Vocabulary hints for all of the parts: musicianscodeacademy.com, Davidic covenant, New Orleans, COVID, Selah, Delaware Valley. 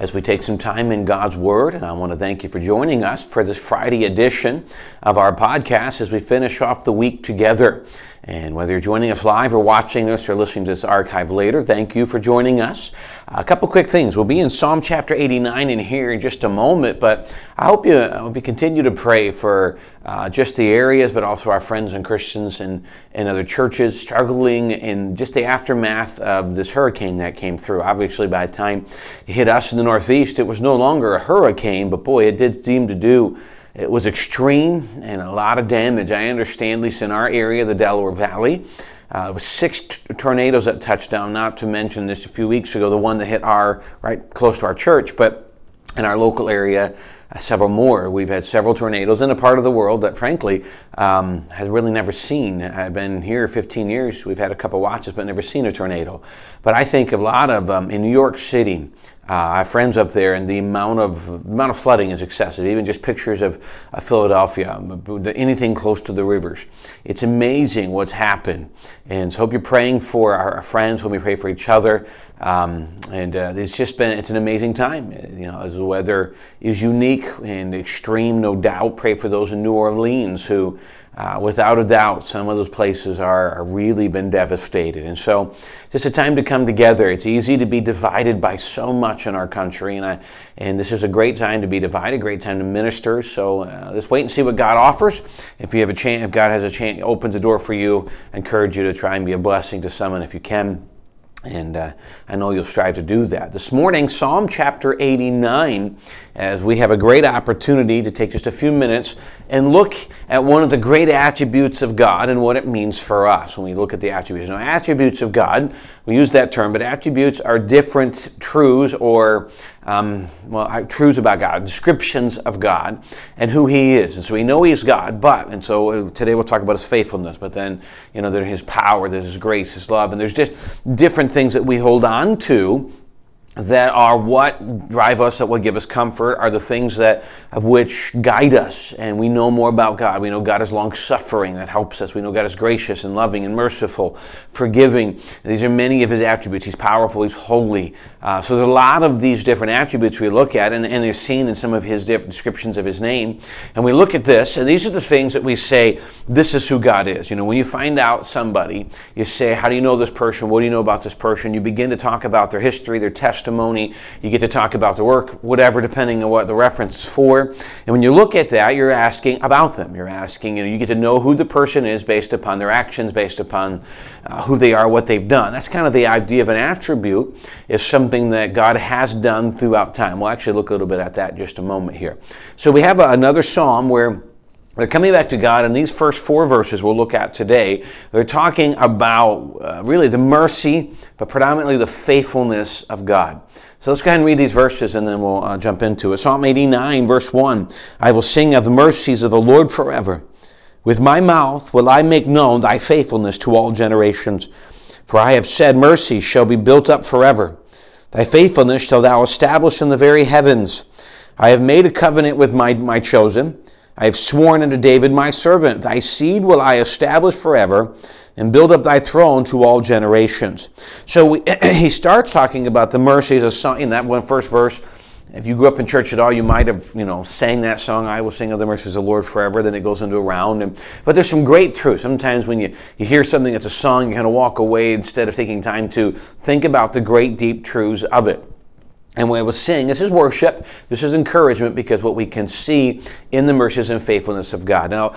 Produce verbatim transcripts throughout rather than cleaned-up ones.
as we take some time in God's Word. And I want to thank you for joining us for this Friday edition of our podcast as we finish off the week together. And whether you're joining us live or watching this or listening to this archive later, thank you for joining us. A couple quick things. We'll be in Psalm chapter eighty-nine in here in just a moment, but I hope you I hope you continue to pray for uh, just the areas, but also our friends and Christians and, and other churches struggling in just the aftermath of this hurricane that came through. Obviously, by the time it hit us in the Northeast, it was no longer a hurricane, but boy, it did seem to do. It was extreme and a lot of damage. I understand, at least in our area, the Delaware Valley, uh, it was six t- tornadoes that touched down, not to mention this a few weeks ago, the one that hit our, right close to our church, but in our local area, uh, several more. We've had several tornadoes in a part of the world that, frankly, um, has really never seen. I've been here fifteen years. We've had a couple watches, but never seen a tornado. But I think a lot of, um, in New York City, Uh, our friends up there, and the amount of amount of flooding is excessive. Even just pictures of uh, Philadelphia, anything close to the rivers. It's amazing what's happened. And so hope you're praying for our friends when we pray for each other. Um, and uh, it's just been, it's an amazing time. You know, as the weather is unique and extreme, no doubt. Pray for those in New Orleans who, Uh, without a doubt, some of those places are, are really been devastated. And so just a time to come together. It's easy to be divided by so much in our country. And I, and this is a great time to be divided, great time to minister. So uh, let's wait and see what God offers. If you have a chance, if God has a chance, opens a door for you, I encourage you to try and be a blessing to someone if you can. And uh, I know you'll strive to do that. This morning, Psalm chapter eighty-nine, as we have a great opportunity to take just a few minutes and look at one of the great attributes of God and what it means for us when we look at the attributes. Now, attributes of God, we use that term, but attributes are different truths or Um, well, truths about God, descriptions of God, and who He is. And so we know He is God, but, and so today we'll talk about His faithfulness, but then, you know, there's His power, there's His grace, His love, and there's just different things that we hold on to that are what drive us, that will give us comfort, are the things that of which guide us. And we know more about God. We know God is long-suffering. That helps us. We know God is gracious and loving and merciful, forgiving. And these are many of His attributes. He's powerful. He's holy. Uh, so there's a lot of these different attributes we look at, and, and they're seen in some of His different descriptions of His name. And we look at this, and these are the things that we say, this is who God is. You know, when you find out somebody, you say, how do you know this person? What do you know about this person? You begin to talk about their history, their testimony. Testimony, you get to talk about the work, whatever, depending on what the reference is for. And when you look at that, you're asking about them. You're asking, you know, you get to know who the person is based upon their actions, based upon uh, who they are, what they've done. That's kind of the idea of an attribute, is something that God has done throughout time. We'll actually look a little bit at that in just a moment here. So we have a, another psalm where they're coming back to God, and these first four verses we'll look at today, they're talking about uh, really the mercy, but predominantly the faithfulness of God. So let's go ahead and read these verses, and then we'll uh, jump into it. Psalm eighty-nine, verse one, I will sing of the mercies of the Lord forever. With my mouth will I make known thy faithfulness to all generations. For I have said, mercy shall be built up forever. Thy faithfulness shall thou establish in the very heavens. I have made a covenant with my, my chosen, I have sworn unto David my servant, thy seed will I establish forever, and build up thy throne to all generations. So we, he starts talking about the mercies of song in that one first verse. If you grew up in church at all, you might have, you know, sang that song, I will sing of the mercies of the Lord forever. Then it goes into a round. And, but there's some great truth. Sometimes when you, you hear something that's a song, you kind of walk away instead of taking time to think about the great deep truths of it. And when I was saying, this is worship, this is encouragement, because what we can see in the mercies and faithfulness of God. Now,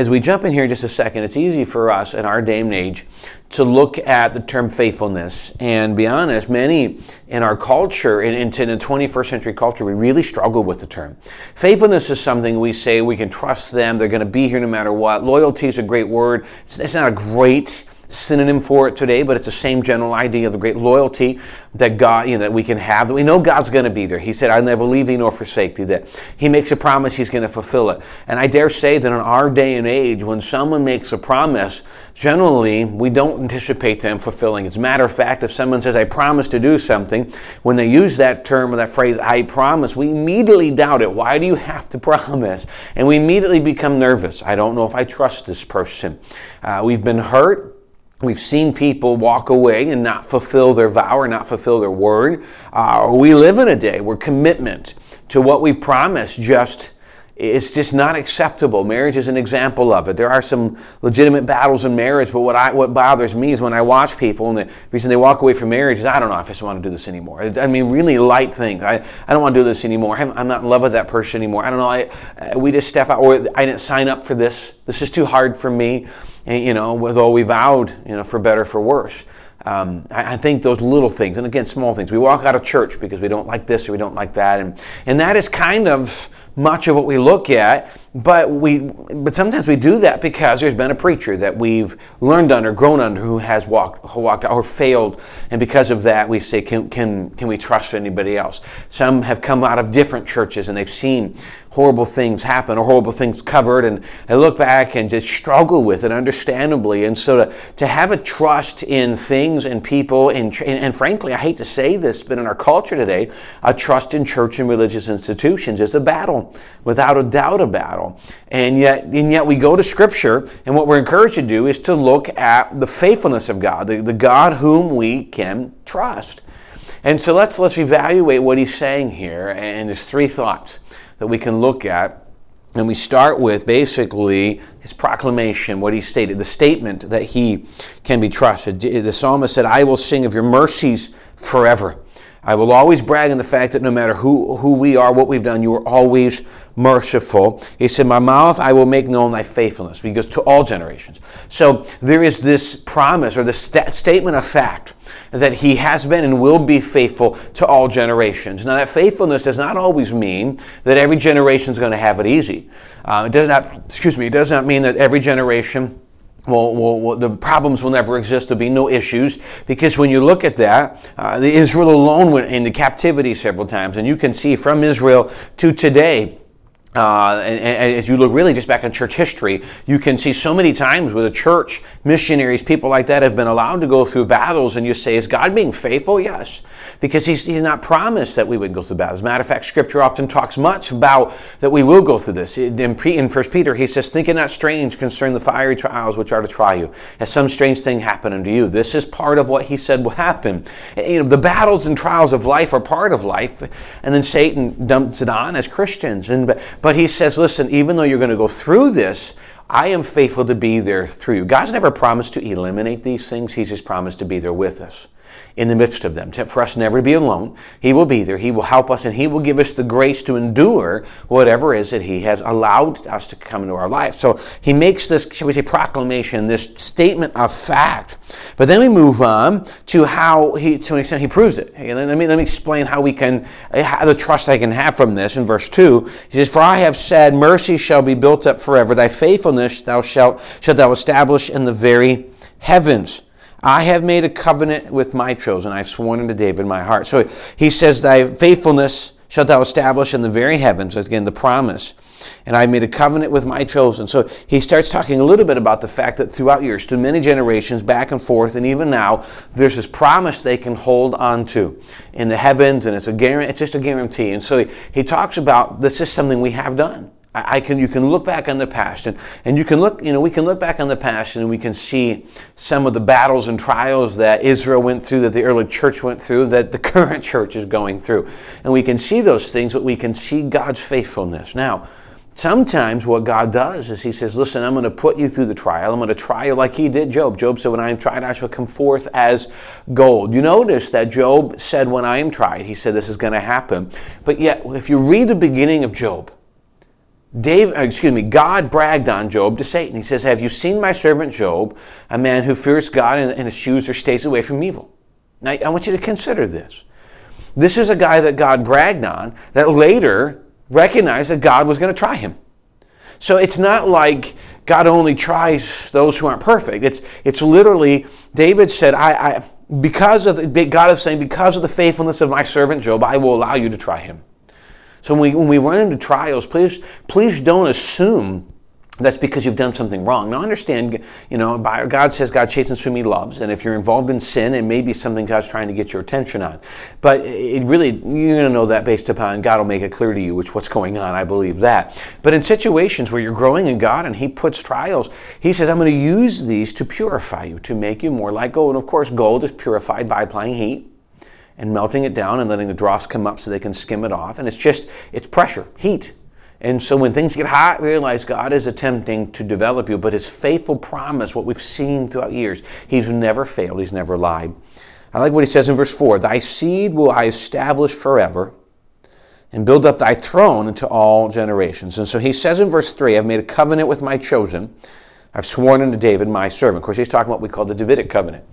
as we jump in here in just a second, it's easy for us in our day and age to look at the term faithfulness. And be honest, many in our culture, in, in the twenty-first century culture, we really struggle with the term. Faithfulness is something we say we can trust them, they're going to be here no matter what. Loyalty is a great word. It's, it's not a great synonym for it today, but it's the same general idea of the great loyalty that God, you know, that we can have, that we know God's going to be there. He said, I'll never leave thee nor forsake thee. That He makes a promise, He's going to fulfill it. And I dare say that in our day and age, when someone makes a promise, generally, we don't anticipate them fulfilling. As a matter of fact, if someone says, I promise to do something, when they use that term or that phrase, I promise, we immediately doubt it. Why do you have to promise? And we immediately become nervous. I don't know if I trust this person. Uh, we've been hurt. We've seen people walk away and not fulfill their vow or not fulfill their word. Uh, we live in a day where commitment to what we've promised just it's just not acceptable. Marriage is an example of it. There are some legitimate battles in marriage, but what I what bothers me is when I watch people, and the reason they walk away from marriage is, I don't know, I just want to do this anymore. I mean, really light things. I, I don't want to do this anymore. I'm, I'm not in love with that person anymore. I don't know. I, we just step out, or I didn't sign up for this. This is too hard for me. And, you know, with all we vowed, you know, for better, for worse. Um, I, I think those little things, and again, small things. We walk out of church because we don't like this or we don't like that. And, and that is kind of much of what we look at, but we, but sometimes we do that because there's been a preacher that we've learned under, grown under, who has walked, who walked out or failed, and because of that, we say, can can can we trust anybody else? Some have come out of different churches and they've seen horrible things happen or horrible things covered, and they look back and just struggle with it, understandably. And so to, to have a trust in things and people, and, and and frankly, I hate to say this, but in our culture today, a trust in church and religious institutions is a battle. Without a doubt, a battle. And yet, and yet we go to Scripture, and what we're encouraged to do is to look at the faithfulness of God, the, the God whom we can trust. And so let's let's evaluate what he's saying here. And there's three thoughts that we can look at. And we start with basically his proclamation, what he stated, the statement that he can be trusted. The psalmist said, I will sing of your mercies forever. I will always brag on the fact that no matter who, who we are, what we've done, you are always merciful. He said, my mouth, I will make known thy faithfulness. He goes to all generations. So there is this promise or this st- statement of fact that he has been and will be faithful to all generations. Now that faithfulness does not always mean that every generation is going to have it easy. Uh, it does not, excuse me, it does not mean that every generation Well, well, well, the problems will never exist. There'll be no issues, because when you look at that, uh, Israel alone went into captivity several times, and you can see from Israel to today. Uh, and, and as you look really just back in church history, you can see so many times where the church, missionaries, people like that have been allowed to go through battles, and you say, is God being faithful? Yes, because he's, he's not promised that we would go through battles. As a matter of fact, Scripture often talks much about that we will go through this. In First Peter, he says, think it not strange concerning the fiery trials which are to try you, as some strange thing happen unto you. This is part of what he said will happen. You know, the battles and trials of life are part of life, and then Satan dumps it on as Christians. And but But he says, listen, even though you're going to go through this, I am faithful to be there through you. God's never promised to eliminate these things. He's just promised to be there with us in the midst of them. For us never to be alone. He will be there. He will help us, and he will give us the grace to endure whatever it is that he has allowed us to come into our life. So he makes this, shall we say, proclamation, this statement of fact. But then we move on to how he, to an extent, he proves it. Hey, let me, let me explain how we can, how the trust I can have from this. In verse two, he says, for I have said, mercy shall be built up forever. Thy faithfulness thou shalt, shalt thou establish in the very heavens. I have made a covenant with my chosen. I have sworn unto David my heart. So he says, thy faithfulness shalt thou establish in the very heavens. Again, the promise. And I have made a covenant with my chosen. So he starts talking a little bit about the fact that throughout years, through many generations, back and forth, and even now, there's this promise they can hold on to in the heavens, and it's, a, it's just a guarantee. And so he, he talks about this is something we have done. I can, you can look back on the past, and, and you can look, you know, we can look back on the past, and we can see some of the battles and trials that Israel went through, that the early church went through, that the current church is going through. And we can see those things, but we can see God's faithfulness. Now, sometimes what God does is he says, listen, I'm going to put you through the trial. I'm going to try you like he did Job. Job said, when I am tried, I shall come forth as gold. You notice that Job said, when I am tried, he said, this is going to happen. But yet, if you read the beginning of Job, Dave, excuse me, God bragged on Job to Satan. He says, have you seen my servant Job, a man who fears God and, and eschews or stays away from evil? Now, I want you to consider this. This is a guy that God bragged on that later recognized that God was going to try him. So it's not like God only tries those who aren't perfect. It's it's literally, David said, I, I because of the, God is saying, because of the faithfulness of my servant Job, I will allow you to try him. So when we, when we run into trials, please please don't assume that's because you've done something wrong. Now understand, you know, God says God chastens whom he loves, and if you're involved in sin, it may be something God's trying to get your attention on. But it really, you're going to know that based upon God will make it clear to you which what's going on. I believe that. But in situations where you're growing in God and he puts trials, he says, I'm going to use these to purify you, to make you more like gold. And of course, gold is purified by applying heat and melting it down and letting the dross come up so they can skim it off. And it's just, it's pressure, heat. And so when things get hot, realize God is attempting to develop you, but his faithful promise, what we've seen throughout years, he's never failed, he's never lied. I like what he says in verse four, thy seed will I establish forever and build up thy throne into all generations. And so he says in verse three, I've made a covenant with my chosen. I've sworn unto David, my servant. Of course, he's talking about what we call the Davidic covenant.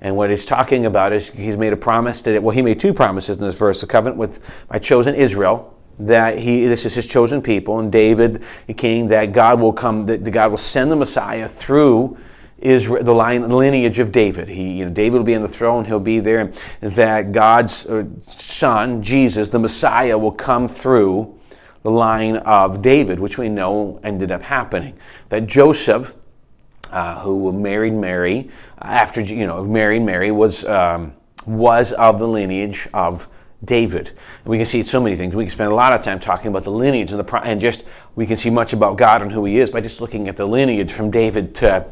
And what he's talking about is he's made a promise that, it, well, he made two promises in this verse, the covenant with my chosen Israel, that he, this is his chosen people, and David, the king, that God will come, that God will send the Messiah through Israel, the line, lineage of David. He, you know, David will be on the throne, he'll be there, and that God's son, Jesus, the Messiah, will come through the line of David, which we know ended up happening. That Joseph, uh, who married Mary, after, you know, married Mary, was, um, was of the lineage of David. And we can see so many things. We can spend a lot of time talking about the lineage and the pro- and just we can see much about God and who he is by just looking at the lineage from David to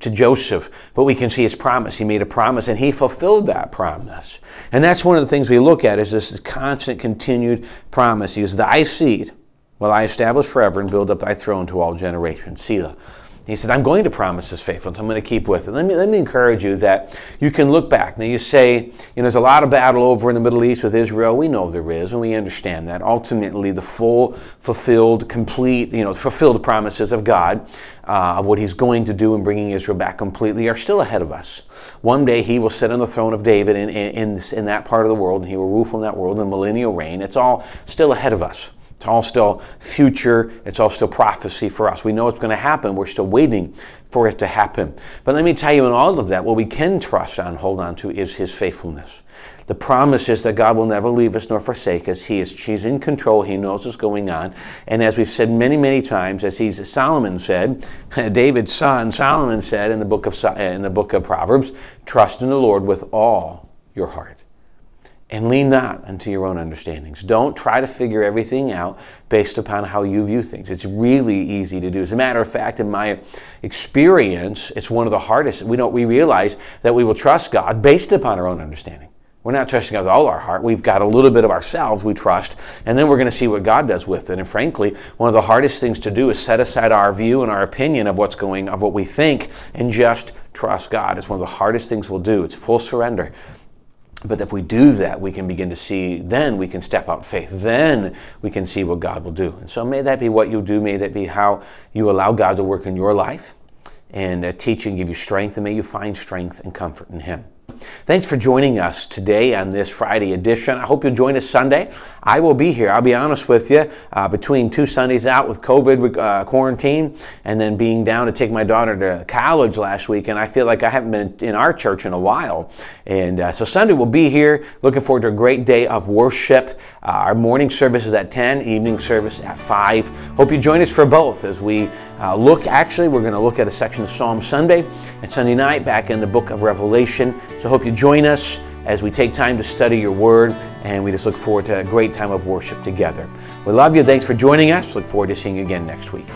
to Joseph. But we can see his promise. He made a promise and he fulfilled that promise. And that's one of the things we look at is this constant continued promise. He is thy seed will I establish forever and build up thy throne to all generations. Selah. He said, I'm going to promise his faithfulness. I'm going to keep with it. Let me, let me encourage you that you can look back. Now you say, you know, there's a lot of battle over in the Middle East with Israel. We know there is, and we understand that. Ultimately, the full, fulfilled, complete, you know, fulfilled promises of God, uh, of what he's going to do in bringing Israel back completely are still ahead of us. One day he will sit on the throne of David in, in, in, in that part of the world, and he will rule from that world in millennial reign. It's all still ahead of us. It's all still future. It's all still prophecy for us. We know it's going to happen. We're still waiting for it to happen. But let me tell you, in all of that, what we can trust on, hold on to, is his faithfulness. The promise is that God will never leave us nor forsake us. He is, he's in control. He knows what's going on. And as we've said many, many times, as he's, Solomon said, David's son Solomon said in the book of in the book of Proverbs, trust in the Lord with all your heart. And lean not unto your own understandings. Don't try to figure everything out based upon how you view things. It's really easy to do. As a matter of fact, in my experience, it's one of the hardest. We don't, we realize that we will trust God based upon our own understanding. We're not trusting God with all our heart. We've got a little bit of ourselves we trust, and then we're going to see what God does with it. And frankly, one of the hardest things to do is set aside our view and our opinion of what's going, of what we think, and just trust God. It's one of the hardest things we'll do. It's full surrender. But if we do that, we can begin to see, then we can step out in faith. Then we can see what God will do. And so may that be what you do. May that be how you allow God to work in your life and uh, teach and give you strength. And may you find strength and comfort in him. Thanks for joining us today on this Friday edition. I hope you'll join us Sunday. I will be here. I'll be honest with you. Uh, between two Sundays out with COVID uh, quarantine and then being down to take my daughter to college last week, and I feel like I haven't been in our church in a while. And uh, so Sunday we'll be here. Looking forward to a great day of worship. Uh, our morning service is at ten, evening service at five. Hope you join us for both as we uh, look. Actually, we're going to look at a section of Psalm Sunday and Sunday night back in the book of Revelation. So hope you join us as we take time to study your word, and we just look forward to a great time of worship together. We love you. Thanks for joining us. Look forward to seeing you again next week.